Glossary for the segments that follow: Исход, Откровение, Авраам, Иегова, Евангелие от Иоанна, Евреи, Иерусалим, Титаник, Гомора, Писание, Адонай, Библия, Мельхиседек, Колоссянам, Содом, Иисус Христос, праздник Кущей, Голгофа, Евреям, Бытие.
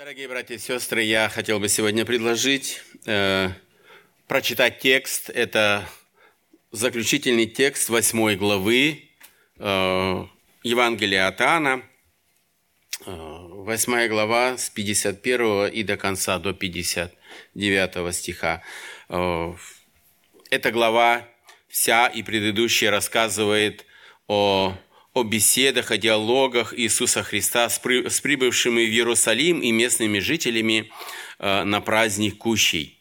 Дорогие братья и сестры, я хотел бы сегодня предложить прочитать текст. Это заключительный текст 8 главы Евангелия от Иоанна, 8 глава с 51 и до конца, до 59 стиха. Эта глава вся и предыдущая рассказывает о беседах, о диалогах Иисуса Христа с прибывшими в Иерусалим и местными жителями на праздник Кущей.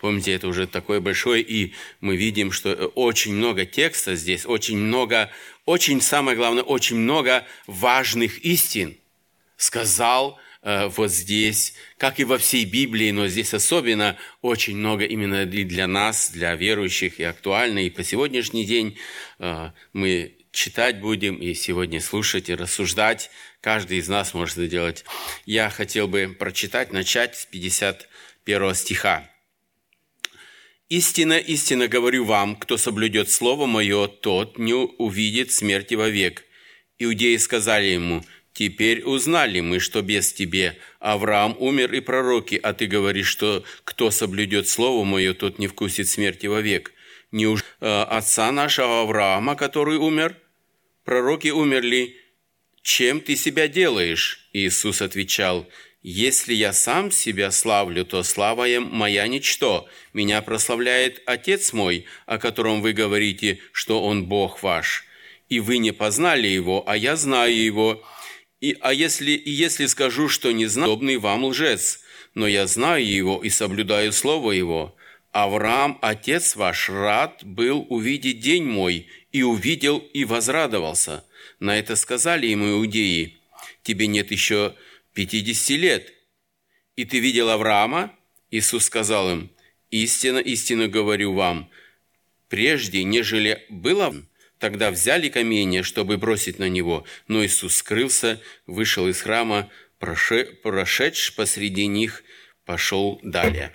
Помните, это уже такой большой, и мы видим, что очень много текста здесь, самое главное, очень много важных истин сказал вот здесь, как и во всей Библии, но здесь особенно очень много именно и для нас, для верующих, и актуально, и по сегодняшний день мы читать будем и сегодня слушать и рассуждать. Каждый из нас может это делать. Я хотел бы начать с 51 стиха. «Истинно, истинно говорю вам, кто соблюдет слово мое, тот не увидит смерти вовек». Иудеи сказали ему: «Теперь узнали мы, что без тебе Авраам умер и пророки, а ты говоришь, что кто соблюдет слово мое, тот не вкусит смерти вовек. Неужели отца нашего Авраама, который умер? Пророки умерли. Чем ты себя делаешь?» Иисус отвечал: «Если я сам себя славлю, то слава моя ничто. Меня прославляет Отец мой, о котором вы говорите, что Он Бог ваш. И вы не познали Его, а я знаю Его. А если скажу, что не знаю, подобный вам лжец, но я знаю Его и соблюдаю слово Его». Авраам, отец ваш, рад был увидеть день мой, и увидел, и возрадовался. На это сказали ему иудеи: «Тебе нет еще 50 лет, и ты видел Авраама?» Иисус сказал им: «Истинно, истинно говорю вам, прежде, нежели был Авраам, тогда взяли камень, чтобы бросить на него. Но Иисус скрылся, вышел из храма, прошедший посреди них, пошел далее».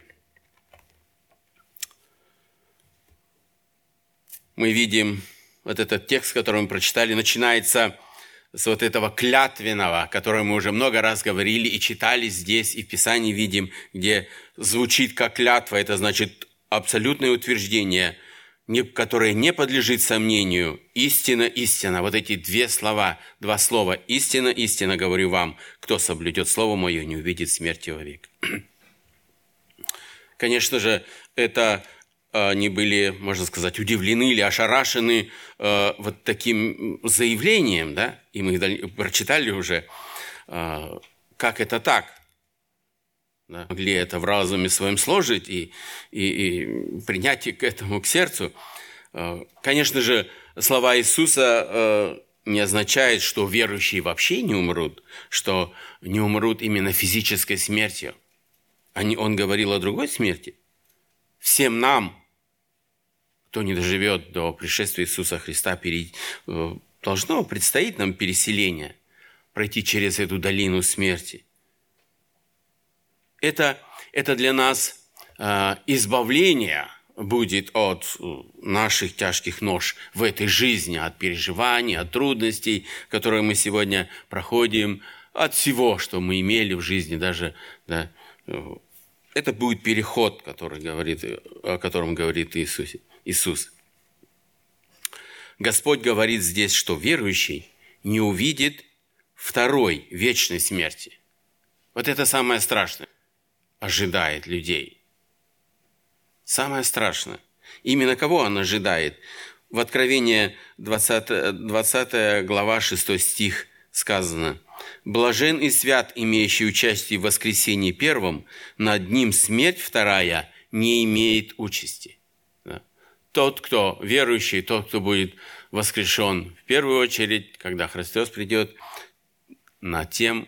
Мы видим вот этот текст, который мы прочитали, начинается с вот этого клятвенного, который мы уже много раз говорили и читали здесь, и в Писании видим, где звучит как клятва. Это значит абсолютное утверждение, которое не подлежит сомнению. Истина, истина. Вот эти два слова. Истина, истина, говорю вам, кто соблюдет слово мое, не увидит смерти вовек. Конечно же, они были, можно сказать, удивлены или ошарашены вот таким заявлением, да? И мы прочитали уже, как это так? Да? Могли это в разуме своем сложить и принять к этому, к сердцу. Конечно же, слова Иисуса не означают, что верующие вообще не умрут, что не умрут именно физической смертью. Он говорил о другой смерти. Всем нам, кто не доживет до пришествия Иисуса Христа, должно предстоит нам переселение, пройти через эту долину смерти. Это для нас избавление будет от наших тяжких нож в этой жизни, от переживаний, от трудностей, которые мы сегодня проходим, от всего, что мы имели в жизни, даже... Да, это будет переход, о котором говорит Иисус. Господь говорит здесь, что верующий не увидит второй вечной смерти. Вот это самое страшное ожидает людей. Самое страшное. Именно кого он ожидает? В Откровении 20 глава 6 стих сказано: «Блажен и свят, имеющий участие в воскресении первом, над ним смерть вторая не имеет участи». Да. Тот, кто верующий, тот, кто будет воскрешен в первую очередь, когда Христос придет, над тем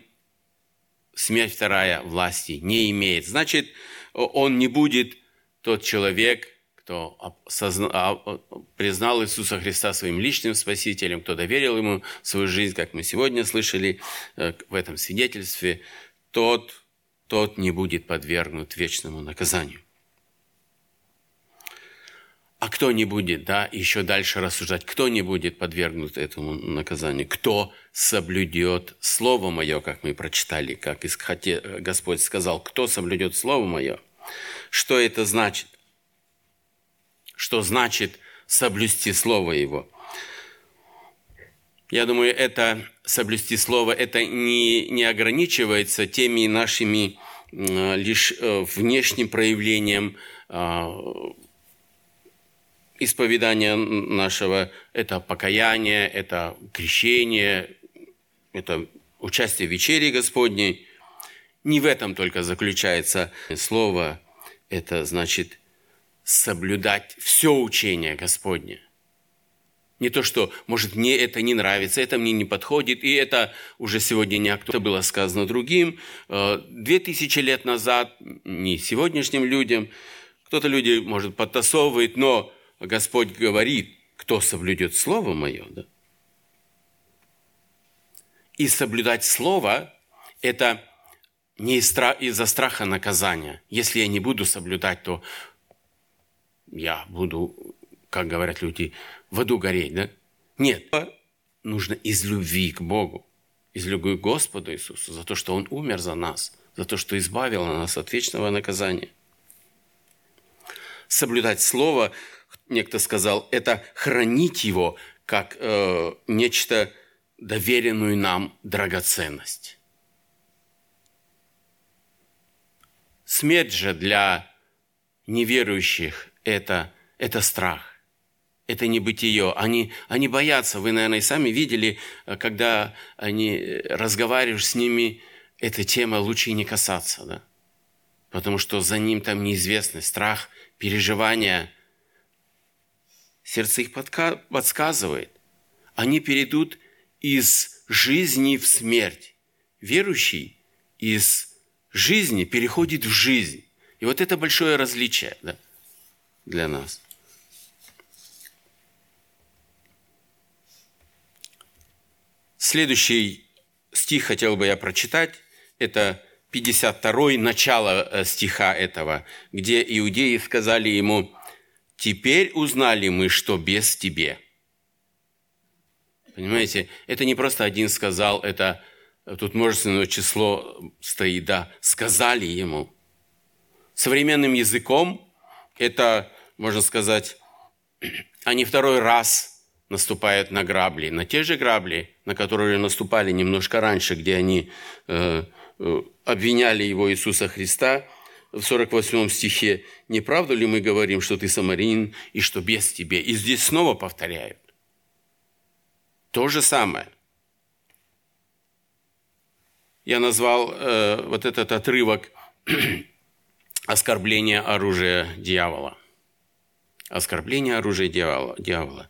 смерть вторая власти не имеет. Значит, он не будет тот человек, кто признал Иисуса Христа своим личным спасителем, кто доверил Ему свою жизнь, как мы сегодня слышали в этом свидетельстве, тот не будет подвергнут вечному наказанию. А кто не будет, да, еще дальше рассуждать, кто не будет подвергнут этому наказанию? Кто соблюдет Слово Мое, как мы прочитали, как Господь сказал, кто соблюдет Слово Мое? Что это значит? Что значит соблюсти Слово Его? Я думаю, это соблюсти Слово, это не ограничивается теми нашими лишь внешним проявлением исповедание нашего – это покаяние, это крещение, это участие в вечере Господней. Не в этом только заключается слово. Это значит соблюдать все учение Господне. Не то, что, может, мне это не нравится, это мне не подходит, и это уже сегодня не актуально. Это было сказано другим. 2000 лет назад, не сегодняшним людям. Кто-то люди, может, подтасовывает, но Господь говорит, кто соблюдет Слово Мое. Да? И соблюдать Слово – это не из-за страха наказания. Если я не буду соблюдать, то я буду, как говорят люди, в аду гореть. Да? Нет, нужно из любви к Богу, из любви к Господу Иисусу, за то, что Он умер за нас, за то, что избавил нас от вечного наказания. Соблюдать Слово – некто сказал, это хранить его как нечто, доверенную нам драгоценность. Смерть же для неверующих это страх, это небытие. Они боятся. Вы, наверное, и сами видели, когда они разговариваешь с ними, эта тема лучше и не касаться. Да? Потому что за ним там неизвестность, страх, переживания. Сердце их подсказывает. Они перейдут из жизни в смерть. Верующий из жизни переходит в жизнь. И вот это большое различие, да, для нас. Следующий стих хотел бы я прочитать. Это 52-й, начало стиха этого, где иудеи сказали ему: «Теперь узнали мы, что без тебе». Понимаете, это не просто один сказал, это тут множественное число стоит, да, сказали ему. Современным языком это, можно сказать, они второй раз наступают на грабли, на те же грабли, на которые наступали немножко раньше, где они обвиняли его, Иисуса Христа, в 48 стихе: «Не правду ли мы говорим, что ты самарянин и что без тебе?» И здесь снова повторяют то же самое. Я назвал вот этот отрывок «Оскорбление оружия дьявола». Оскорбление оружия дьявола.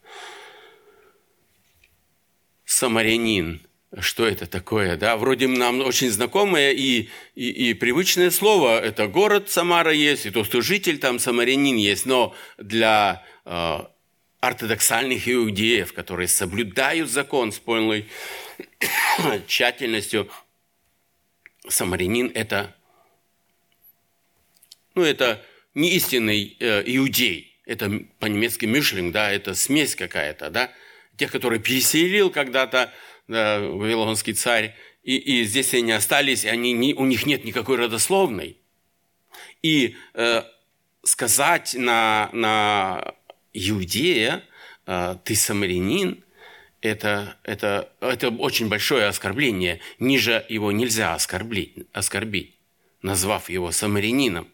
Самарянин. Что это такое, да? Вроде нам очень знакомое и привычное слово. Это город Самара есть, и то, что житель там самарянин есть. Но для ортодоксальных иудеев, которые соблюдают закон с полной тщательностью, самарянин – это, ну, это не истинный иудей. Это по-немецки мюшлинг, да? Это смесь какая-то, да? Тех, которые переселил когда-то, да, вавилонский царь, и здесь они остались, и у них нет никакой родословной. И сказать на иудея «ты самарянин» – это очень большое оскорбление. Ниже его нельзя оскорбить, назвав его самарянином.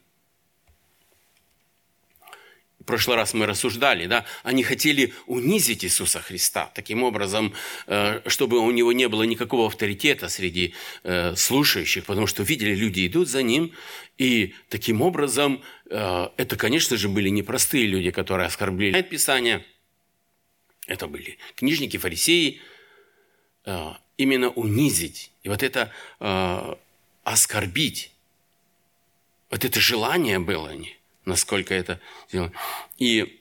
В прошлый раз мы рассуждали, да, они хотели унизить Иисуса Христа таким образом, чтобы у него не было никакого авторитета среди слушающих, потому что видели, люди идут за ним, и таким образом это, конечно же, были непростые люди, которые оскорбили Писание. Это были книжники, фарисеи. Именно унизить, и вот это оскорбить, вот это желание было у них. Насколько это дело. И,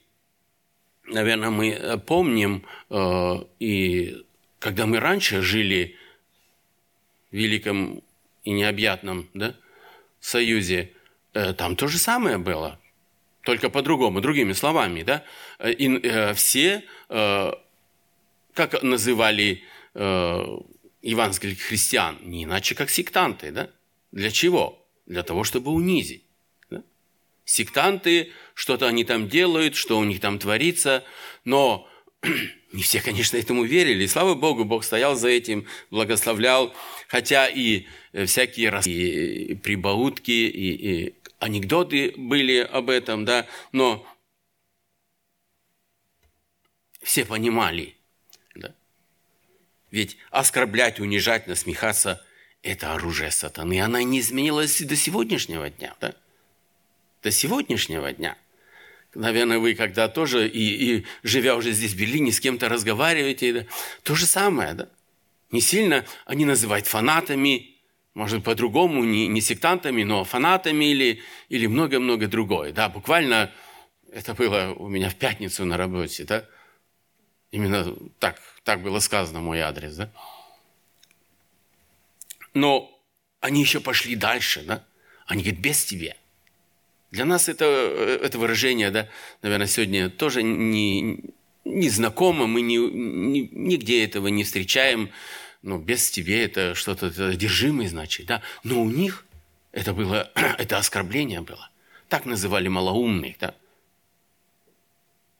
наверное, мы помним, и когда мы раньше жили в великом и необъятном, да, Союзе, там то же самое было. только по-другому, другими словами, да? И все, как называли евангельских христиан, не иначе, как сектанты, да? Для чего? Для того, чтобы унизить. Да? Сектанты, что-то они там делают, что у них там творится, но не все, конечно, этому верили. И, слава Богу, Бог стоял за этим, благословлял, хотя и всякие прибаутки, и анекдоты были об этом, да, но все понимали, да? Ведь оскорблять, унижать, насмехаться – это оружие сатаны. Она не изменилась и до сегодняшнего дня, да? До сегодняшнего дня. Наверное, вы когда тоже, и живя уже здесь в Берлине, с кем-то разговариваете, да? То же самое, да? Не сильно они называют фанатами, может, по-другому, не сектантами, но фанатами или много-много другое. Да, буквально это было у меня в пятницу на работе. Да? Именно так было сказано мой адрес. Да? Но они еще пошли дальше. Да? Они говорят, без тебя. Для нас это выражение, да, наверное, сегодня тоже не знакомо. Мы нигде этого не встречаем. Ну, без тебе это что-то одержимое, значит, да. Но у них это было, это оскорбление было. Так называли малоумных, да.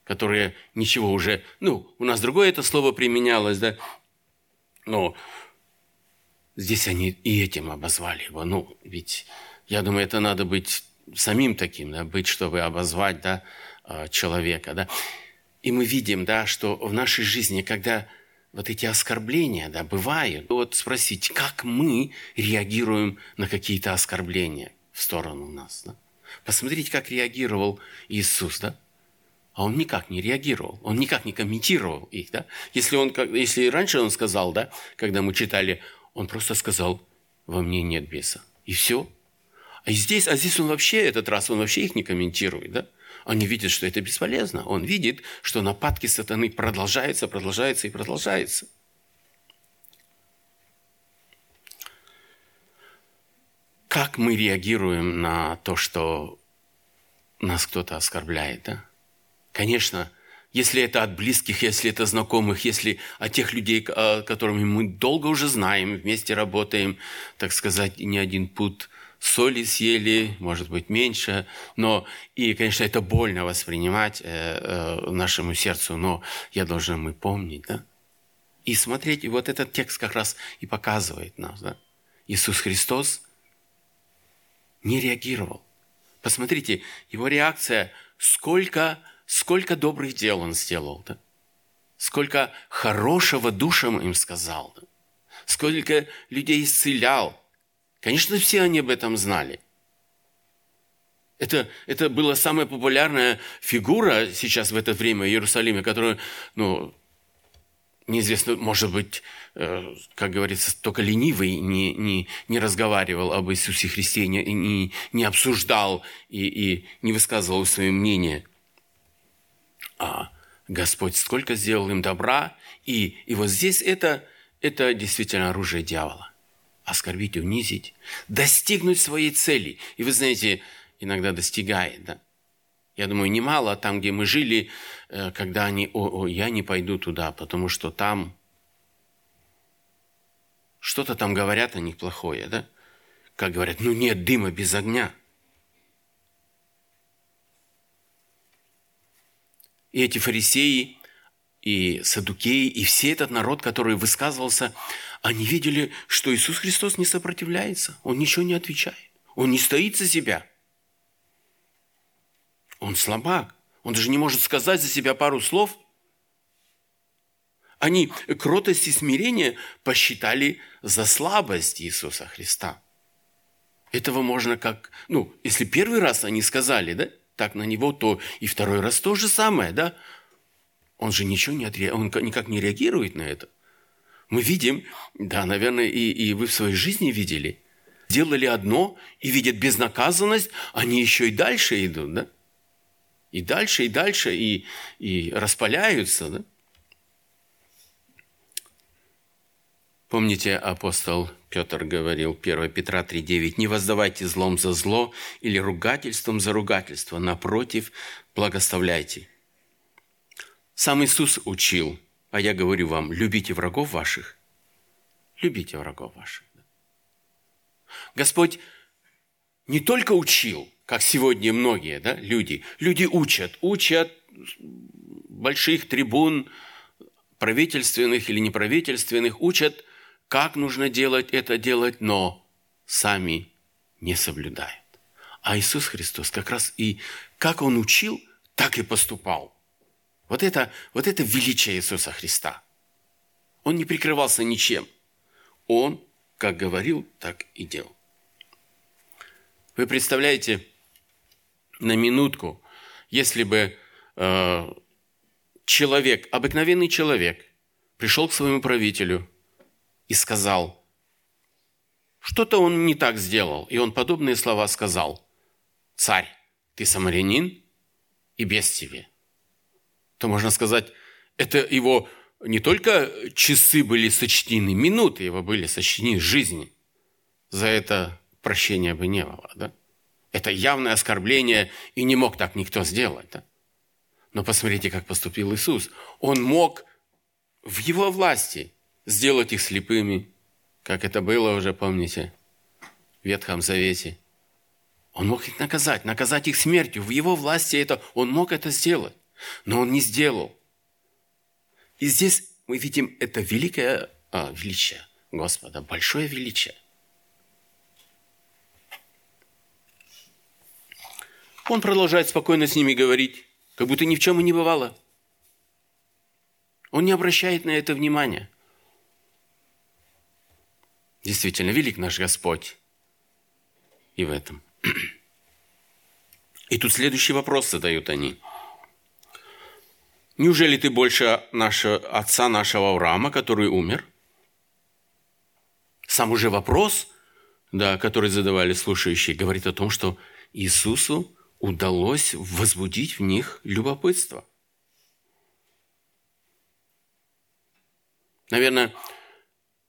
Которые ничего уже... Ну, у нас другое это слово применялось, да. Но здесь они и этим обозвали его. Ну, ведь, я думаю, это надо быть самим таким, да, быть, чтобы обозвать, да, человека, да. И мы видим, да, что в нашей жизни, когда... Вот эти оскорбления, да, бывают. Вот спросить, как мы реагируем на какие-то оскорбления в сторону нас, да? Посмотрите, как реагировал Иисус, да? А Он никак не реагировал, Он никак не комментировал их, да? Если раньше Он сказал, да, когда мы читали, Он просто сказал, во мне нет беса, и все. А здесь Он вообще, этот раз Он вообще их не комментирует, да? Они видят, что это бесполезно. Он видит, что нападки сатаны продолжаются. Как мы реагируем на то, что нас кто-то оскорбляет, да? Конечно, если это от близких, если это знакомых, если от тех людей, которыми мы долго уже знаем, вместе работаем, так сказать, не один пуд соли съели, может быть, меньше. Но, и, конечно, это больно воспринимать нашему сердцу, но мы помнить, да? И смотреть, и вот этот текст как раз и показывает нам, да? Иисус Христос не реагировал. Посмотрите, Его реакция, сколько добрых дел Он сделал, да? Сколько хорошего душам им сказал, да? Сколько людей исцелял. Конечно, все они об этом знали. Это была самая популярная фигура сейчас в это время в Иерусалиме, которая, ну, неизвестно, может быть, как говорится, только ленивый не разговаривал об Иисусе Христе, не обсуждал и не высказывал свое мнение. А Господь сколько сделал им добра, и вот здесь это действительно оружие дьявола. Оскорбить, унизить, достигнуть своей цели. И вы знаете, иногда достигает, да? Я думаю, немало там, где мы жили, когда они, я не пойду туда, потому что там что-то там говорят о них плохое, да? Как говорят, ну нет дыма без огня. И эти фарисеи, и саддукеи, и все этот народ, который высказывался, они видели, что Иисус Христос не сопротивляется, Он ничего не отвечает, Он не стоит за себя. Он слабак, Он даже не может сказать за себя пару слов. Они кротость и смирение посчитали за слабость Иисуса Христа. Этого можно как... Ну, если первый раз они сказали, да, так на Него, то и второй раз то же самое, да. Он же ничего не отреагирует, Он никак не реагирует на это. Мы видим, да, наверное, и вы в своей жизни видели. Делали одно и видят безнаказанность, они еще и дальше идут, да? И дальше, и распаляются, да? Помните, апостол Петр говорил, 1 Петра 3:9, «Не воздавайте злом за зло или ругательством за ругательство, напротив, благословляйте». Сам Иисус учил, а я говорю вам, любите врагов ваших. Любите врагов ваших. Господь не только учил, как сегодня многие люди. Люди учат больших трибун, правительственных или неправительственных, учат, как нужно делать это, но сами не соблюдают. А Иисус Христос как раз и как Он учил, так и поступал. Вот это величие Иисуса Христа. Он не прикрывался ничем. Он как говорил, так и делал. Вы представляете, на минутку, если бы обыкновенный человек, пришел к своему правителю и сказал, что-то он не так сделал, и он подобные слова сказал, «Царь, ты самарянин, и без тебе». То можно сказать, это его не только часы были сочтены, минуты его были сочтены жизни. За это прощения бы не было. Да? Это явное оскорбление, и не мог так никто сделать. Да? Но посмотрите, как поступил Иисус. Он мог в его власти сделать их слепыми, как это было уже, помните, в Ветхом Завете. Он мог их наказать их смертью. В его власти он мог это сделать. Но он не сделал. И здесь мы видим это величие Господа, большое величие. Он продолжает спокойно с ними говорить, как будто ни в чем и не бывало. Он не обращает на это внимания. Действительно, велик наш Господь и в этом. И тут следующий вопрос задают они. «Неужели ты больше отца нашего Авраама, который умер?» Сам уже вопрос, который задавали слушающие, говорит о том, что Иисусу удалось возбудить в них любопытство. Наверное,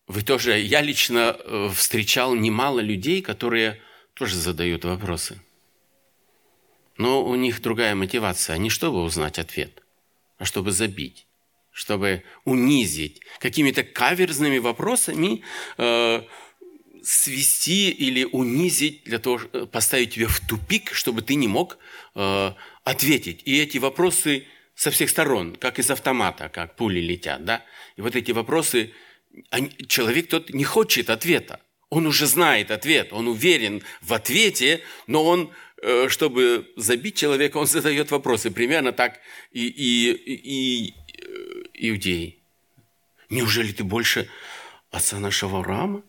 я лично встречал немало людей, которые тоже задают вопросы. Но у них другая мотивация. Они чтобы узнать ответ, а чтобы забить, чтобы унизить, какими-то каверзными вопросами свести или унизить, для того, поставить тебя в тупик, чтобы ты не мог ответить. И эти вопросы со всех сторон, как из автомата, как пули летят. Да? И вот эти вопросы, человек тот не хочет ответа. Он уже знает ответ, он уверен в ответе, но он, чтобы забить человека, он задает вопросы. Примерно так и иудеи. «Неужели ты больше отца нашего Авраама?»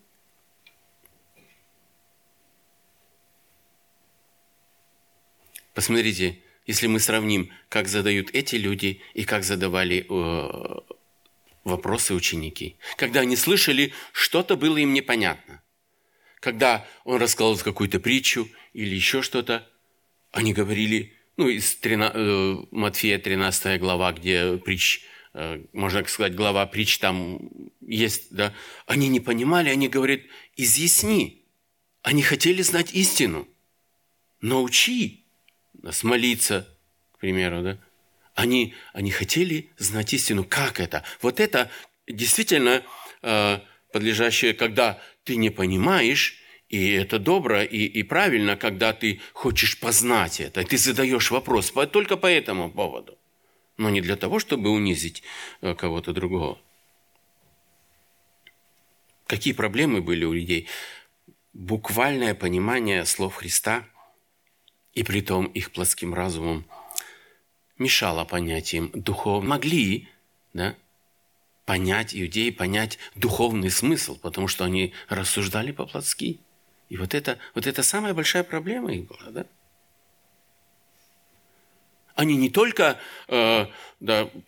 Посмотрите, если мы сравним, как задают эти люди и как задавали вопросы ученики. Когда они слышали, что-то было им непонятно. Когда он рассказал какую-то притчу или еще что-то, они говорили, Матфея 13 глава, где притч, можно сказать, глава притч там есть, да, они не понимали, они говорят, изъясни. Они хотели знать истину. Научи нас молиться, к примеру, да? Они хотели знать истину. Как это? Вот это действительно подлежащее, когда ты не понимаешь, и это добро, и правильно, когда ты хочешь познать это, и ты задаешь вопрос только по этому поводу, но не для того, чтобы унизить кого-то другого. Какие проблемы были у людей? Буквальное понимание слов Христа – и притом их плотским разумом мешало понять им духовно. Могли понять иудеи, понять духовный смысл, потому что они рассуждали по-плотски. И вот это самая большая проблема их была. Да? Они не только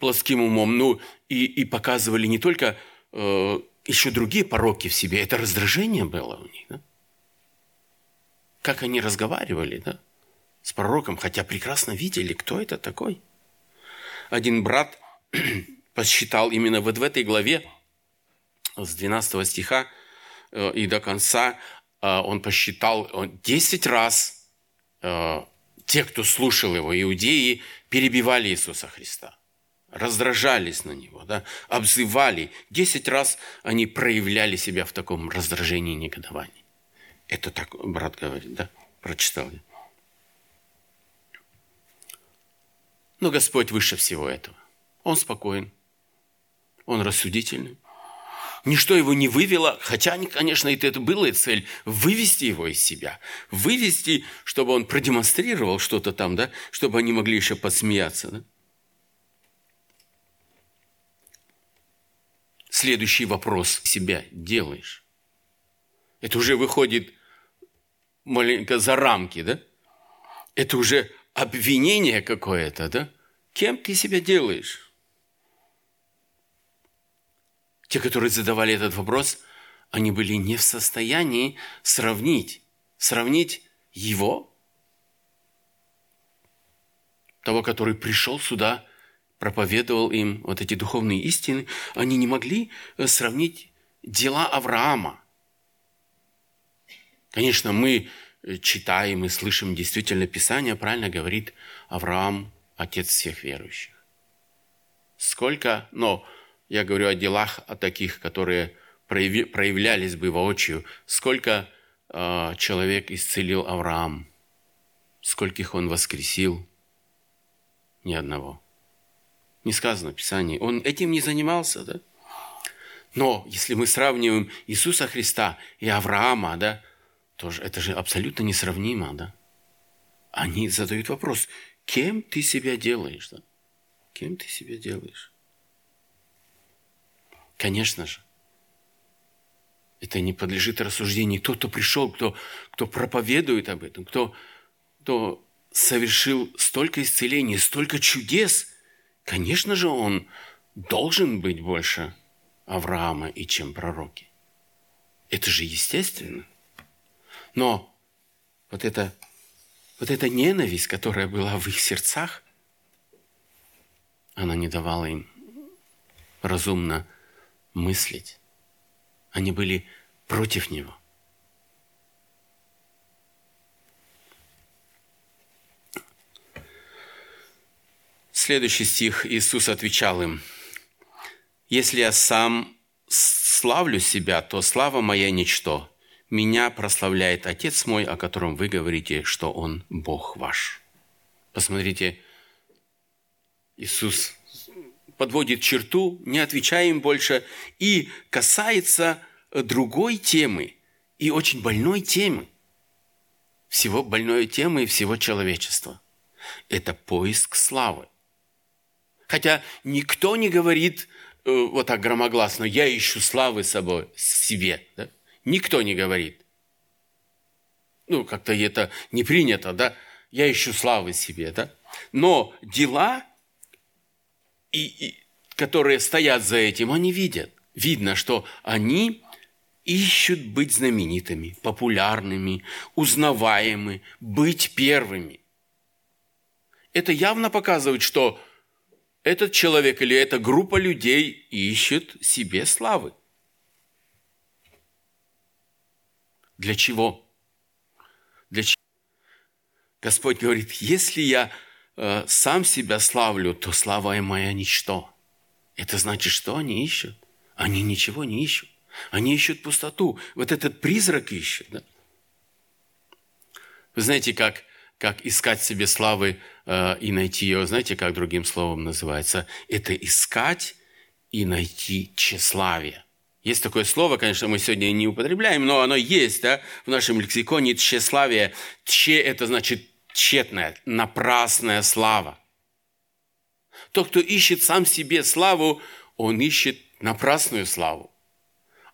плотским умом, и показывали не только еще другие пороки в себе. Это раздражение было у них. Да? Как они разговаривали, с пророком, хотя прекрасно видели, кто это такой. Один брат посчитал именно вот в этой главе с 12 стиха и до конца он посчитал 10 раз те, кто слушал его, иудеи, перебивали Иисуса Христа, раздражались на него, да, обзывали. 10 раз они проявляли себя в таком раздражении и негодовании. Это так брат говорит, да, прочитал я. Но Господь выше всего этого. Он спокоен, он рассудительный. Ничто его не вывело, хотя, конечно, это была и цель, вывести его из себя. Вывести, чтобы он продемонстрировал что-то там, да, чтобы они могли еще посмеяться. Да? Следующий вопрос себя делаешь. Это уже выходит маленько за рамки, да? Это уже обвинение какое-то, да? Кем ты себя делаешь? Те, которые задавали этот вопрос, они были не в состоянии сравнить его, того, который пришел сюда, проповедовал им вот эти духовные истины, они не могли сравнить дела Авраама. Конечно, мы читаем и слышим действительно Писание, правильно говорит Авраам, отец всех верующих. Сколько, но я говорю о делах, о таких, которые проявлялись бы воочию. Сколько человек исцелил Авраам? Скольких он воскресил? Ни одного. Не сказано в Писании. Он этим не занимался, да? Но если мы сравниваем Иисуса Христа и Авраама, да, тоже это же абсолютно несравнимо, да? Они задают вопрос, кем ты себя делаешь, да? Кем ты себя делаешь? Конечно же, это не подлежит рассуждению. Кто-то пришел, кто проповедует об этом, кто совершил столько исцелений, столько чудес, конечно же, он должен быть больше Авраама и чем пророки. Это же естественно. Но вот эта ненависть, которая была в их сердцах, она не давала им разумно мыслить. Они были против него. Следующий стих. Иисус отвечал им: «Если я сам славлю себя, то слава моя ничто. Меня прославляет Отец мой, о котором вы говорите, что Он Бог ваш». Посмотрите, Иисус подводит черту, не отвечая им больше, и касается другой темы, и очень больной темы, всего больной темы и всего человечества. Это поиск славы. Хотя никто не говорит вот так громогласно: «Я ищу славы себе». Да? Никто не говорит. Ну, как-то это не принято, да? Я ищу славы себе, да? Но дела, которые стоят за этим, они видят. Видно, что они ищут быть знаменитыми, популярными, узнаваемыми, быть первыми. Это явно показывает, что этот человек или эта группа людей ищет себе славы. Для чего? Господь говорит: если я сам себя славлю, то слава моя ничто. Это значит, что они ищут? Они ничего не ищут. Они ищут пустоту. Вот этот призрак ищут. Да? Вы знаете, как искать себе славы и найти ее? Знаете, как другим словом называется? Это искать и найти тщеславие. Есть такое слово, конечно, мы сегодня не употребляем, но оно есть, да, в нашем лексиконе тщеславие. Тще – это значит тщетная, напрасная слава. Тот, кто ищет сам себе славу, он ищет напрасную славу.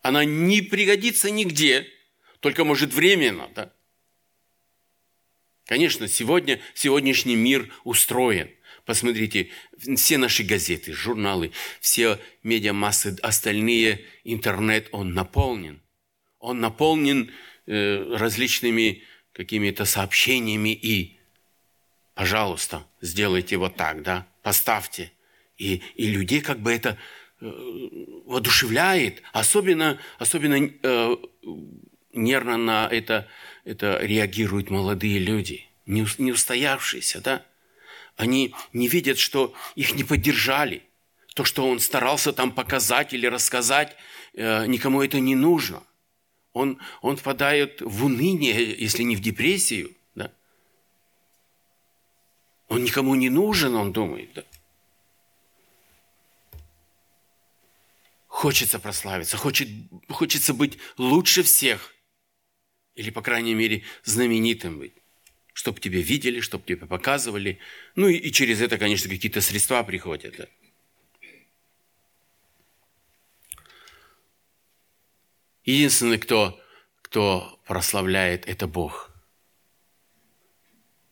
Она не пригодится нигде, только, может, временно, да. Конечно, сегодняшний мир устроен. Посмотрите, все наши газеты, журналы, все медиамассы, остальные, интернет, он наполнен. Он наполнен различными какими-то сообщениями и, пожалуйста, сделайте вот так, да, поставьте. И людей как бы это воодушевляет, особенно нервно на это реагируют молодые люди, не устоявшиеся, да? Они не видят, что их не поддержали. То, что он старался там показать или рассказать, никому это не нужно. Он впадает в уныние, если не в депрессию. Да? Он никому не нужен, он думает. Да? Хочется прославиться, хочется быть лучше всех. Или, по крайней мере, знаменитым быть. Чтобы тебя видели, чтобы тебя показывали. Ну и через это, конечно, какие-то средства приходят. Да? Единственный, кто прославляет, это Бог.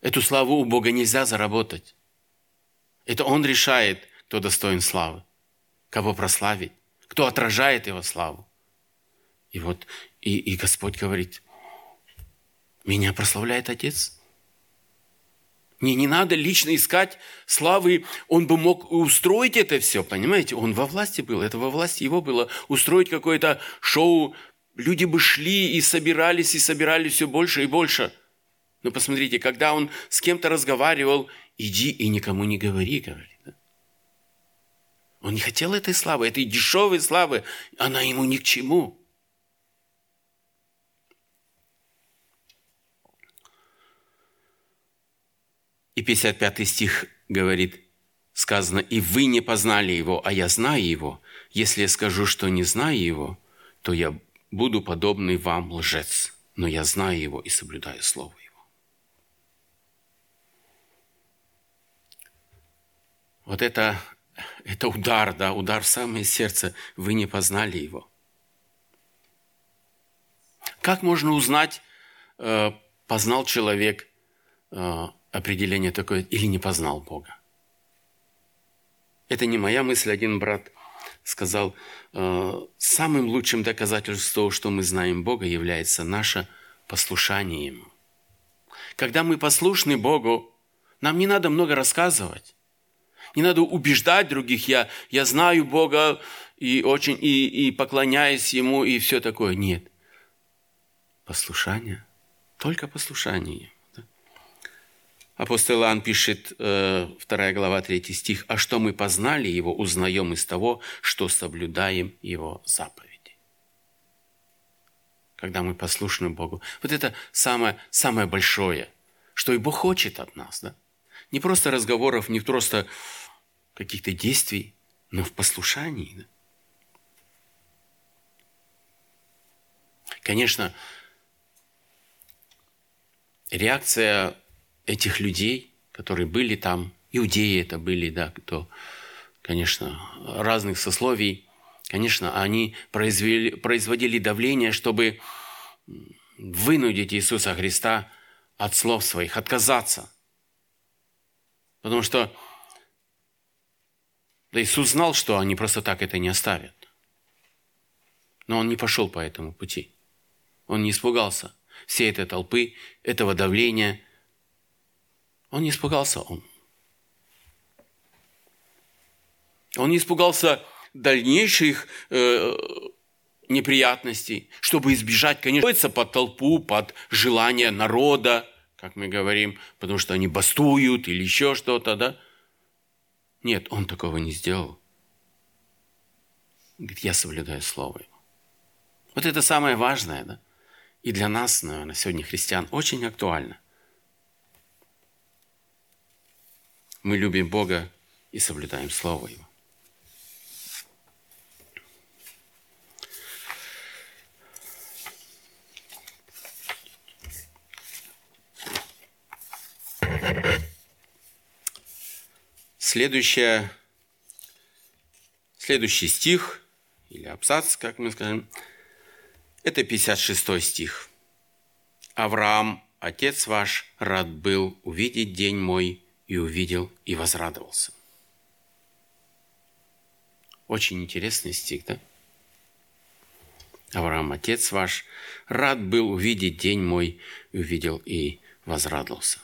Эту славу у Бога нельзя заработать. Это Он решает, кто достоин славы, кого прославить, кто отражает Его славу. И вот и Господь говорит, меня прославляет Отец. Мне не надо лично искать славы. Он бы мог устроить это все, понимаете? Он во власти был, это во власти его было. Устроить какое-то шоу. Люди бы шли и собирались все больше и больше. Но посмотрите, когда он с кем-то разговаривал, иди и никому не говори, говорит. Да? Он не хотел этой славы, этой дешевой славы. Она ему ни к чему. И 55 стих говорит, сказано, «И вы не познали Его, а я знаю Его. Если я скажу, что не знаю Его, то я буду подобный вам лжец, но я знаю Его и соблюдаю Слово Его». Вот это удар, да, удар в самое сердце. Вы не познали Его. Как можно узнать, познал человек определение такое, или не познал Бога. Это не моя мысль. Один брат сказал, самым лучшим доказательством того, что мы знаем Бога, является наше послушание Ему. Когда мы послушны Богу, нам не надо много рассказывать. Не надо убеждать других, я знаю Бога и поклоняюсь Ему, и все такое. Нет. Послушание. Только послушание. Апостол Иоанн пишет, 2 глава, 3 стих, «А что мы познали Его, узнаем из того, что соблюдаем Его заповеди». Когда мы послушны Богу. Вот это самое большое, что и Бог хочет от нас. Да? Не просто разговоров, не просто каких-то действий, но в послушании. Да? Конечно, реакция этих людей, которые были там, иудеи это были, да, кто, конечно, разных сословий, конечно, они производили давление, чтобы вынудить Иисуса Христа от слов своих, отказаться. Потому что да Иисус знал, что они просто так это не оставят. Но Он не пошел по этому пути. Он не испугался всей этой толпы, этого давления. Он не испугался. Он не испугался дальнейших неприятностей, чтобы избежать, конечно, под толпу, под желание народа, как мы говорим, потому что они бастуют или еще что-то, да? Нет, он такого не сделал. Говорит, я соблюдаю слово Его. Вот это самое важное, да? И для нас, наверное, сегодня христиан очень актуально. Мы любим Бога и соблюдаем Слово Его. Следующий стих, или абзац, как мы скажем, это 56 стих. «Авраам, отец ваш, рад был увидеть день мой, и увидел, и возрадовался». Очень интересный стих, да? «Авраам, отец ваш, рад был увидеть день мой, и увидел, и возрадовался».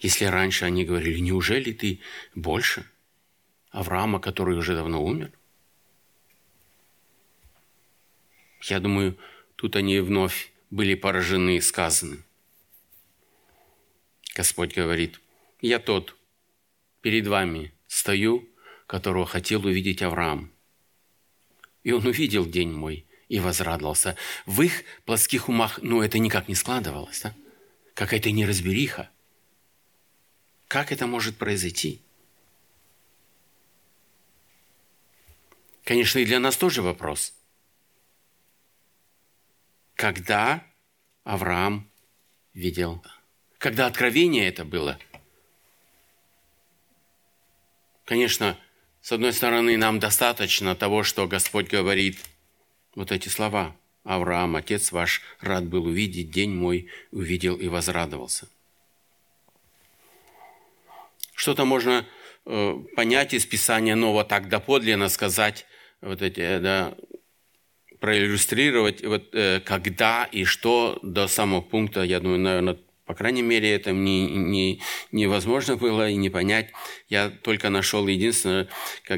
Если раньше они говорили, неужели ты больше? Авраама, который уже давно умер? Я думаю, тут они вновь были поражены и сказаны. Господь говорит: «Я тот, перед вами стою, которого хотел увидеть Авраам. И он увидел день мой и возрадовался». В их плоских умах, это никак не складывалось, да? Какая-то неразбериха. Как это может произойти? Конечно, и для нас тоже вопрос. Когда Авраам видел? Когда откровение это было? Конечно, с одной стороны, нам достаточно того, что Господь говорит вот эти слова. «Авраам, отец ваш, рад был увидеть день мой, увидел и возрадовался». Что-то можно понять из Писания, но вот так доподлинно сказать, проиллюстрировать, когда и что до самого пункта, я думаю, наверное, по крайней мере, это мне невозможно было и не понять. Я только нашел единственное,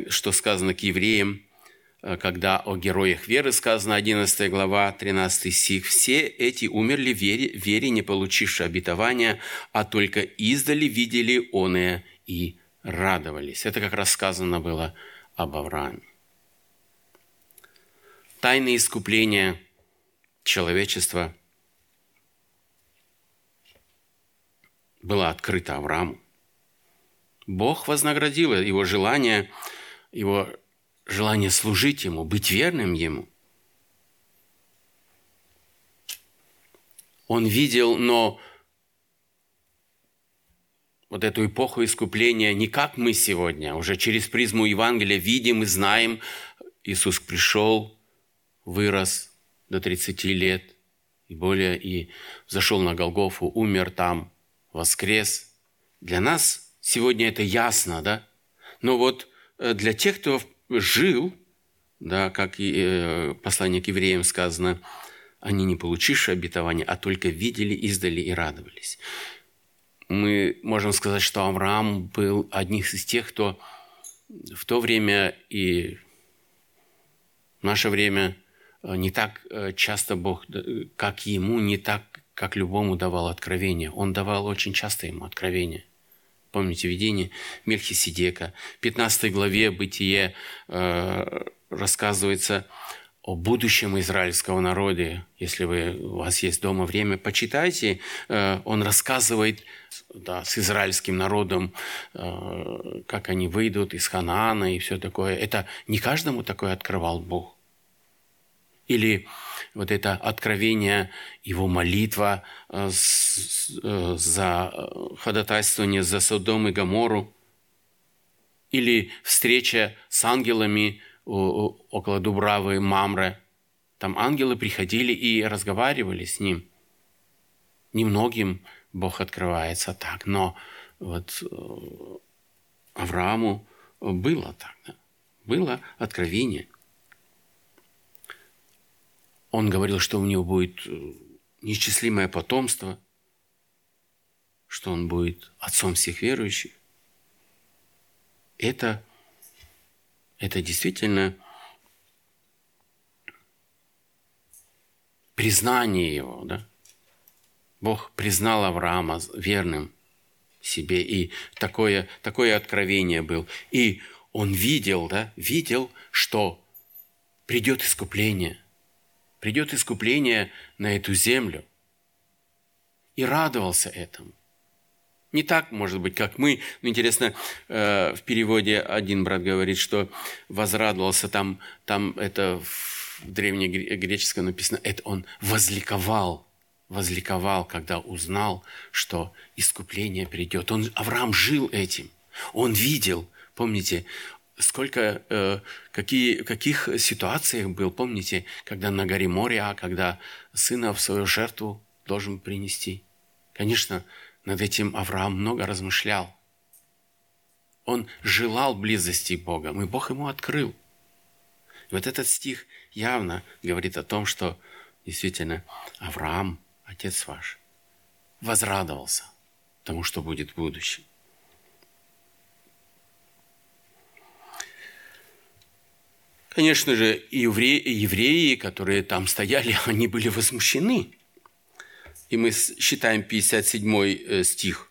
что сказано к Евреям, когда о героях веры сказано, 11 глава, 13 стих. «Все эти умерли в вере, не получивши обетования, а только издали видели оное и радовались». Это как раз сказано было об Аврааме. Тайное искупление человечества было открыто Аврааму. Бог вознаградил его желание служить Ему, быть верным Ему. Он видел, но вот эту эпоху искупления не как мы сегодня, уже через призму Евангелия видим и знаем, Иисус пришел, вырос до 30 лет и более, и взошел на Голгофу, умер там, воскрес. Для нас сегодня это ясно, да? Но для тех, кто жил, да, как и послание к евреям сказано, они не получившие обетования, а только видели, издали и радовались. Мы можем сказать, что Авраам был одним из тех, кто в то время и в наше время не так часто Бог, как ему, не так, как любому давал откровение. Он давал очень часто ему откровение. Помните видение Мельхиседека. В 15 главе Бытие рассказывается о будущем израильского народа. Если у вас есть дома время, почитайте. Он рассказывает с израильским народом, как они выйдут из Ханаана и все такое. Это не каждому такое открывал Бог. Или это откровение, его молитва за ходатайствование за Содом и Гомору. Или встреча с ангелами около Дубравы Мамре. Там ангелы приходили и разговаривали с ним. Немногим Бог открывается так, но Аврааму было так. Да? Было откровение. Он говорил, что у него будет неисчислимое потомство, что он будет отцом всех верующих. Это действительно признание его, да? Бог признал Авраама верным себе, и такое откровение было. И он видел, что придет искупление. Придет искупление на эту землю. И радовался этому. Не так, может быть, как мы. Но интересно, в переводе один брат говорит, что возрадовался, там это в древнегреческом написано, это он возликовал, когда узнал, что искупление придет. Авраам жил этим. Он видел, помните, в каких ситуациях был, помните, когда на горе Мориа, когда сына в свою жертву должен принести. Конечно, над этим Авраам много размышлял. Он желал близости к Богу, и Бог ему открыл. И этот стих явно говорит о том, что действительно Авраам, отец ваш, возрадовался тому, что будет в будущем. Конечно же, евреи, которые там стояли, они были возмущены. И мы считаем 57 стих.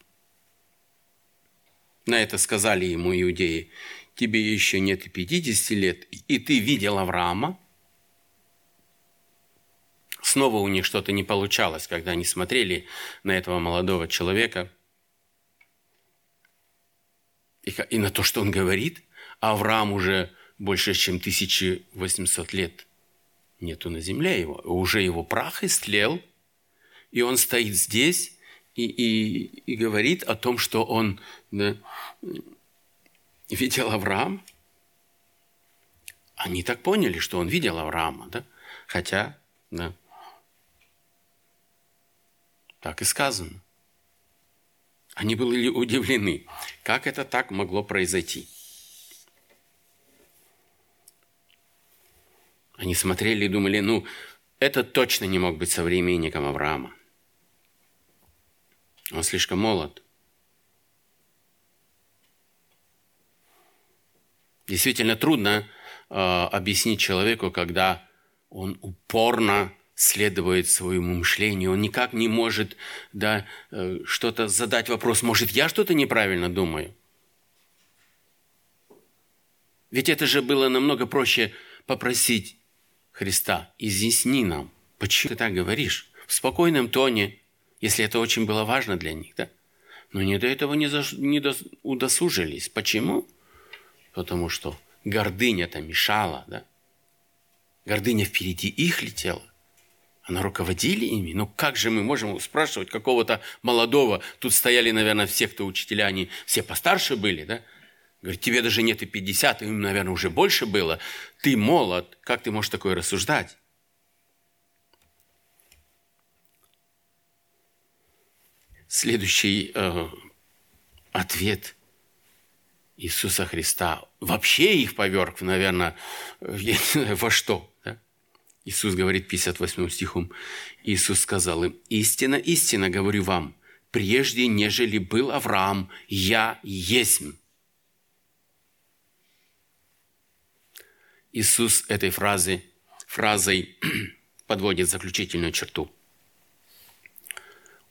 На это сказали ему иудеи: «Тебе еще нет и 50 лет, и ты видел Авраама». Снова у них что-то не получалось, когда они смотрели на этого молодого человека и на то, что он говорит. А Авраам уже больше, чем 1800 лет нету на земле его. Уже его прах истлел, и он стоит здесь и говорит о том, что он видел Авраама. Они так поняли, что он видел Авраама, да? Хотя, да, так и сказано. Они были удивлены, как это так могло произойти. Они смотрели и думали: ну, это точно не мог быть современником Авраама. Он слишком молод. Действительно трудно объяснить человеку, когда он упорно следует своему мышлению, он никак не может что-то задать вопрос: может, я что-то неправильно думаю? Ведь это же было намного проще попросить Христа: изъясни нам, почему ты так говоришь? В спокойном тоне, если это очень было важно для них, да? Но они до этого не удосужились. Почему? Потому что гордыня-то мешала, да? Гордыня впереди их летела. Она руководила ими. Ну как же мы можем спрашивать какого-то молодого? Тут стояли, наверное, все, кто учителя, они все постарше были, да? Говорит: тебе даже нет и 50, им, наверное, уже больше было. Ты молод, как ты можешь такое рассуждать? Следующий ответ Иисуса Христа вообще их поверг, наверное, во что? Да? Иисус говорит 58 стихом. Иисус сказал им: «Истина, истина, говорю вам, прежде нежели был Авраам, я есть». Иисус этой фразой подводит заключительную черту.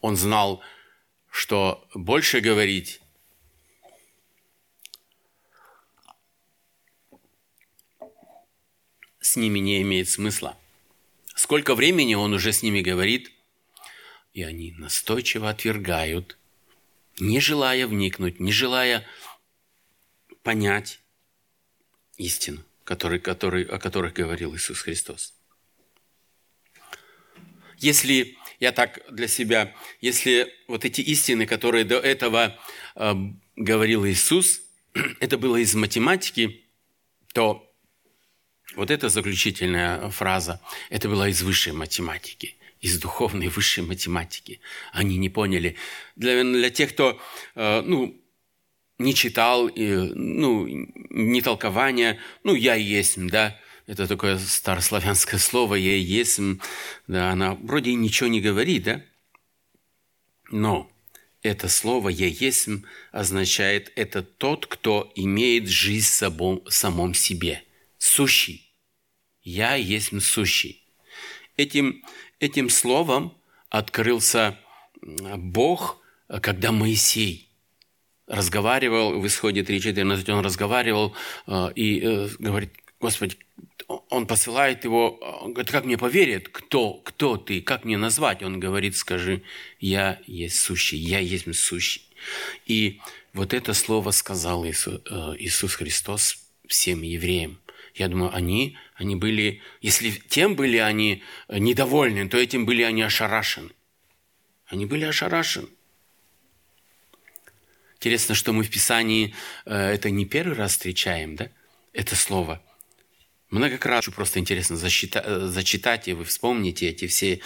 Он знал, что больше говорить с ними не имеет смысла. Сколько времени он уже с ними говорит, и они настойчиво отвергают, не желая вникнуть, не желая понять истину, о которых говорил Иисус Христос. Если я так для себя, если вот эти истины, которые до этого говорил Иисус, это было из математики, то вот эта заключительная фраза, это была из высшей математики, из духовной высшей математики. Они не поняли. Для тех, кто, не читал, не толкование, «я и есмь», да, это такое старославянское слово, «я и есмь», да, она вроде ничего не говорит, да, но это слово «я и есмь» означает: это тот, кто имеет жизнь в самом себе, сущий, «я и есмь» сущий. Этим словом открылся Бог, когда Моисей разговаривал, в Исходе 3:14, он разговаривал и говорит: Господи, он посылает его, говорит: как мне поверят, кто ты, как мне назвать? Он говорит: скажи, я есть сущий, я есть сущий. И вот это слово сказал Иисус Христос всем евреям. Я думаю, они были, если тем были они недовольны, то этим были они ошарашены. Они были ошарашены. Интересно, что мы в Писании это не первый раз встречаем, да? Это слово. Многократно. Просто интересно зачитать, и вы вспомните эти все.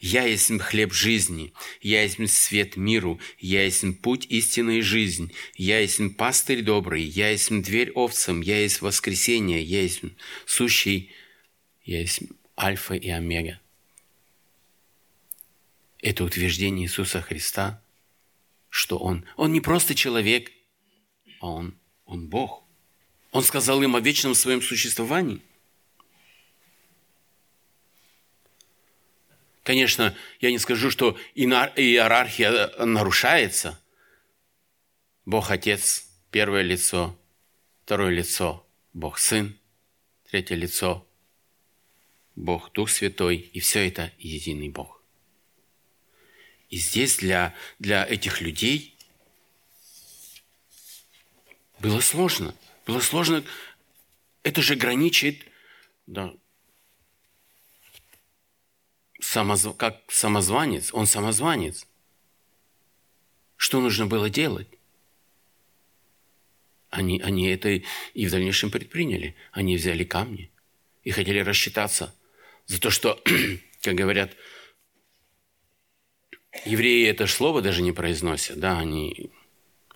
«Я есть хлеб жизни, я есть свет миру, я есть путь истинной жизни, я есть пастырь добрый, я есть дверь овцам, я есть воскресение, я есть сущий, я есть альфа и омега». Это утверждение Иисуса Христа, что Он не просто человек, а Он Бог. Он сказал им о вечном своем существовании. Конечно, я не скажу, что иерархия нарушается. Бог Отец, первое лицо, второе лицо, Бог Сын, третье лицо, Бог Дух Святой, и все это единый Бог. И здесь для этих людей было сложно. Было сложно, это же граничит, да, как самозванец, он самозванец. Что нужно было делать? Они это и в дальнейшем предприняли. Они взяли камни и хотели рассчитаться за то, что, как говорят, евреи это слово даже не произносят. Да, они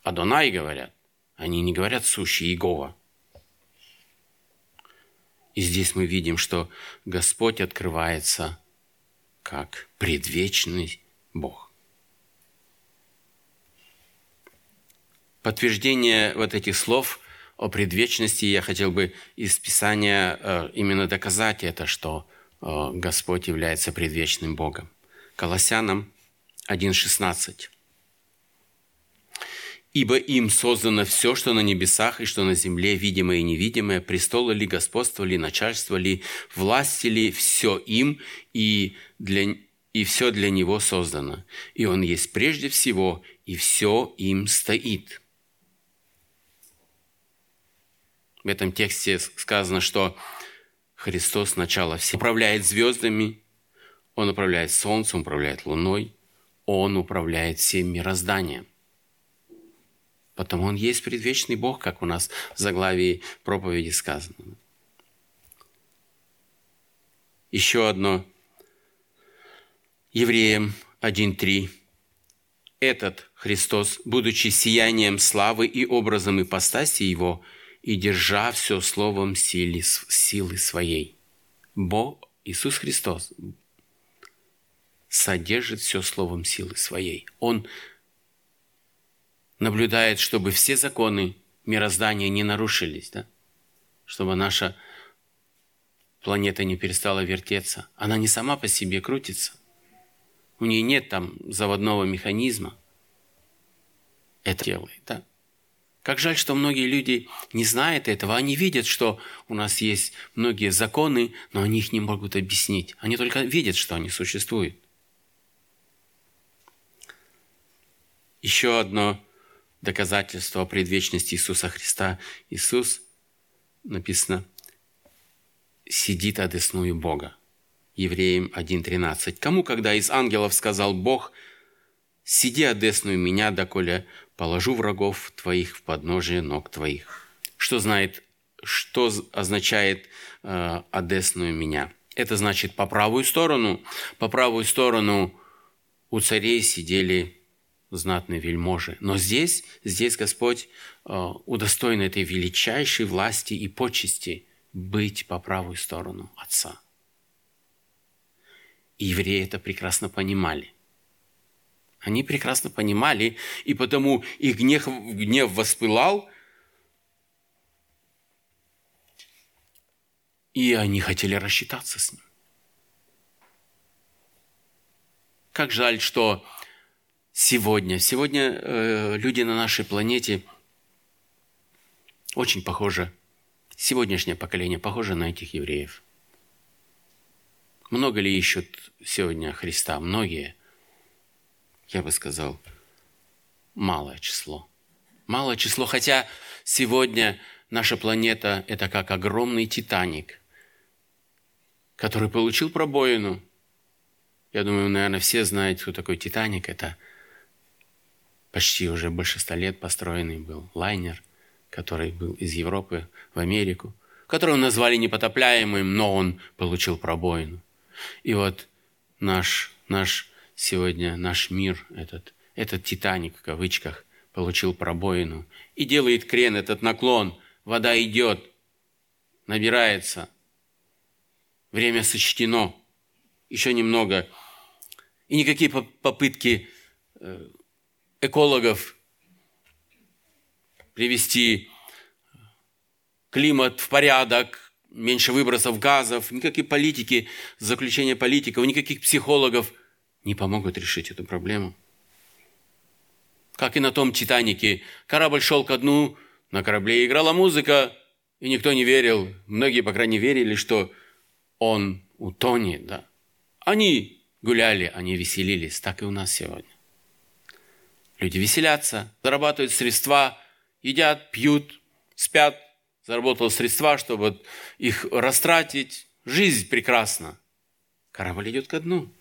Адонай говорят. Они не говорят сущий Иегова. И здесь мы видим, что Господь открывается как предвечный Бог. Подтверждение вот этих слов о предвечности я хотел бы из Писания именно доказать это, что Господь является предвечным Богом. Колоссянам 1:16. «Ибо им создано все, что на небесах и что на земле, видимое и невидимое, престолы ли, господство ли, начальство ли, власти ли, все им, и все для него создано. И он есть прежде всего, и все им стоит». В этом тексте сказано, что Христос начало всего. Он управляет звездами, Он управляет солнцем, управляет луной, Он управляет всем мирозданием. Потому Он есть предвечный Бог, как у нас в заглавии проповеди сказано. Еще одно. Евреям 1:3. «Этот Христос, будучи сиянием славы и образом ипостаси Его, и держа все словом силы своей». Бог, Иисус Христос, содержит все словом силы своей. Он наблюдает, чтобы все законы мироздания не нарушились, да? Чтобы наша планета не перестала вертеться. Она не сама по себе крутится. У нее нет там заводного механизма. Это делает, да? Как жаль, что многие люди не знают этого. Они видят, что у нас есть многие законы, но они их не могут объяснить. Они только видят, что они существуют. Еще одно доказательство о предвечности Иисуса Христа. Иисус, написано, сидит одесную Бога. Евреям 1:13. «Кому, когда из ангелов сказал Бог, сиди одесную меня, доколе положу врагов твоих в подножие ног твоих». Что означает одесную меня? Это значит по правую сторону. По правую сторону у царей сидели знатные вельможи. Но здесь Господь удостоен этой величайшей власти и почести быть по правую сторону Отца. И евреи это прекрасно понимали. Они прекрасно понимали, и потому их гнев воспылал, и они хотели рассчитаться с ним. Как жаль, что Сегодня люди на нашей планете очень похожи, сегодняшнее поколение похоже на этих евреев. Много ли ищут сегодня Христа? Многие, я бы сказал, малое число. Малое число, хотя сегодня наша планета – это как огромный Титаник, который получил пробоину. Я думаю, наверное, все знают, кто такой Титаник – это почти уже больше 100 лет построенный был лайнер, который был из Европы в Америку, которого назвали непотопляемым, но он получил пробоину. И вот наш мир, этот Титаник в кавычках, получил пробоину и делает крен, этот наклон, вода идет, набирается, время сочтено, еще немного. И никакие попытки экологов привести климат в порядок, меньше выбросов газов, никакие политики, заключения политиков, никаких психологов не помогут решить эту проблему. Как и на том «Титанике». Корабль шел ко дну, на корабле играла музыка, и никто не верил. Многие, по крайней мере, верили, что он утонет. Да. Они гуляли, они веселились. Так и у нас сегодня. Люди веселятся, зарабатывают средства, едят, пьют, спят. Заработал средства, чтобы их растратить. Жизнь прекрасна. Корабль идет ко дну.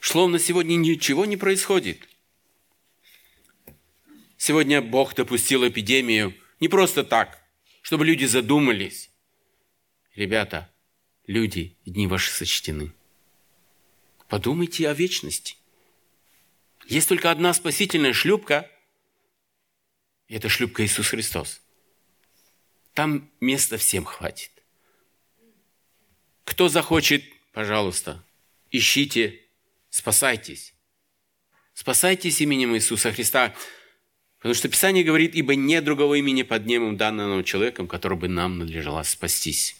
Словно сегодня ничего не происходит. Сегодня Бог допустил эпидемию не просто так, чтобы люди задумались. Ребята, люди, дни ваши сочтены. Подумайте о вечности. Есть только одна спасительная шлюпка, и это шлюпка Иисус Христос. Там места всем хватит. Кто захочет, пожалуйста, ищите. Спасайтесь. Спасайтесь именем Иисуса Христа. Потому что Писание говорит, ибо нет другого имени под небом, данного человеком, которому бы нам надлежало спастись.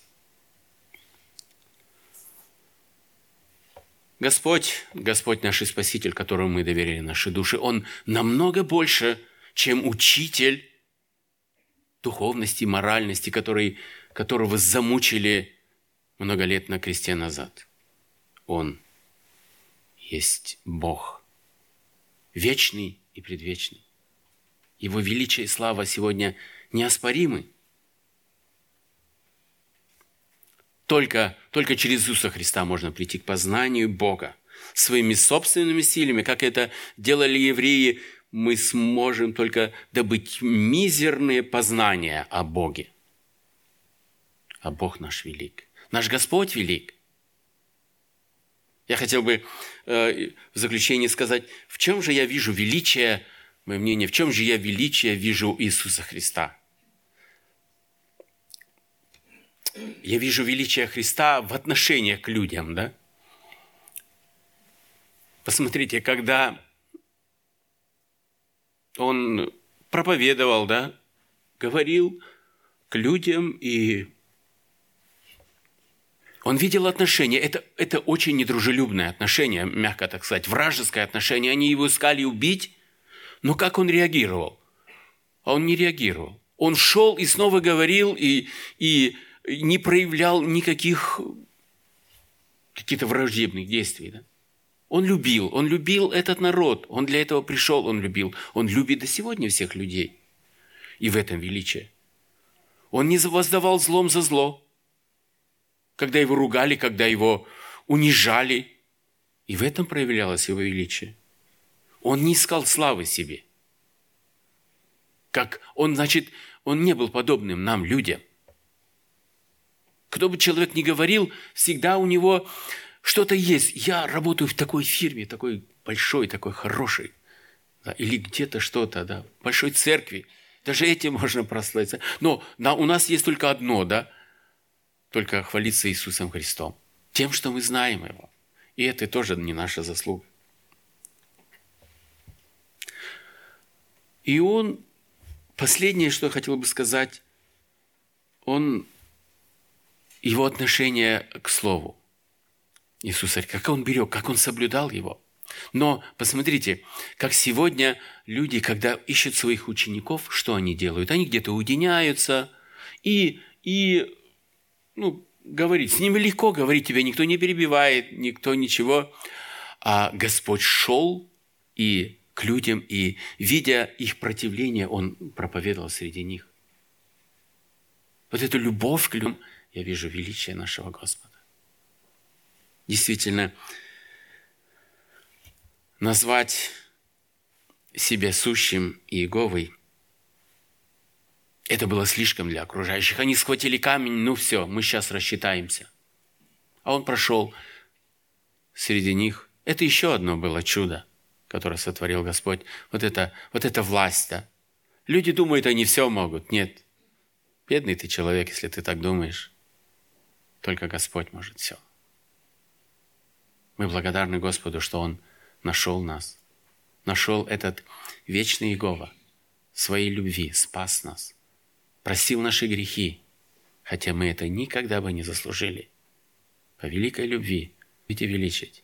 Господь, Господь наш Спаситель, которому мы доверили наши души, Он намного больше, чем учитель духовности, моральности, которого замучили много лет на кресте назад. Он есть Бог, вечный и предвечный. Его величие и слава сегодня неоспоримы. Только через Иисуса Христа можно прийти к познанию Бога. Своими собственными силами, как это делали евреи, мы сможем только добыть мизерные познания о Боге. А Бог наш велик. Наш Господь велик. Я хотел бы в заключение сказать, в чем же я вижу величие, мое мнение, в чем же я величие вижу Иисуса Христа? Я вижу величие Христа в отношениях к людям, да? Посмотрите, когда Он проповедовал, да, говорил к людям и... Он видел отношения. Это очень недружелюбное отношение, мягко так сказать, вражеское отношение. Они его искали убить. Но как он реагировал? А он не реагировал. Он шел и снова говорил, и не проявлял никаких каких-то враждебных действий. Да? Он любил этот народ. Он для этого пришел, он любил. Он любит до сегодня всех людей. И в этом величие. Он не воздавал злом за зло. Когда его ругали, когда его унижали. И в этом проявлялось его величие. Он не искал славы себе. Как он, значит, он не был подобным нам, людям. Кто бы человек ни говорил, всегда у него что-то есть. Я работаю в такой фирме, такой большой, такой хорошей. Да, или где-то что-то, да, в большой церкви. Даже этим можно прославиться. Но да, у нас есть только одно, да. Только хвалиться Иисусом Христом. Тем, что мы знаем Его. И это тоже не наша заслуга. И он, последнее, что я хотел бы сказать, его отношение к Слову Иисуса, как он берег, как он соблюдал его. Но посмотрите, как сегодня люди, когда ищут своих учеников, что они делают? Они где-то уединяются и говорить. С ними легко говорить, тебя никто не перебивает, никто ничего. А Господь шел и к людям, и, видя их противление, Он проповедовал среди них. Вот эту любовь к людям я вижу величие нашего Господа. Действительно, назвать себя сущим Иеговой — это было слишком для окружающих. Они схватили камень, все, мы сейчас рассчитаемся. А он прошел среди них. Это еще одно было чудо, которое сотворил Господь. Вот эта власть. Да? Люди думают, они все могут. Нет. Бедный ты человек, если ты так думаешь. Только Господь может все. Мы благодарны Господу, что Он нашел нас. Нашел этот вечный Иегова. В своей любви спас нас. Простил наши грехи, хотя мы это никогда бы не заслужили. По великой любви будете величить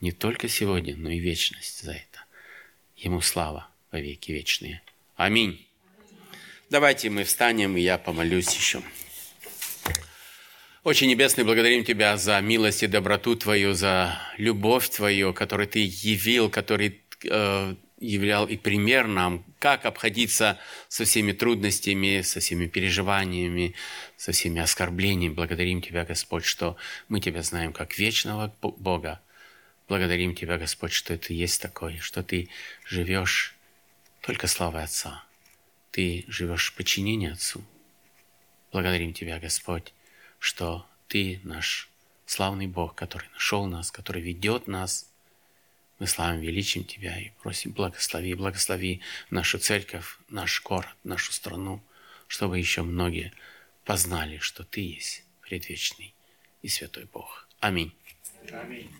не только сегодня, но и вечность за это. Ему слава во веки вечные. Аминь. Давайте мы встанем, и я помолюсь еще. Отче Небесный, благодарим Тебя за милость и доброту Твою, за любовь Твою, которую Ты явил, который являл и пример нам, как обходиться со всеми трудностями, со всеми переживаниями, со всеми оскорблениями. Благодарим Тебя, Господь, что мы Тебя знаем как вечного Бога. Благодарим Тебя, Господь, что Ты есть такой, что Ты живешь только славой Отца. Ты живешь в подчинении Отцу. Благодарим Тебя, Господь, что Ты наш славный Бог, который нашел нас, который ведет нас. Мы славим, величим Тебя и просим, благослови, благослови нашу церковь, наш город, нашу страну, чтобы еще многие познали, что Ты есть предвечный и святой Бог. Аминь. Аминь.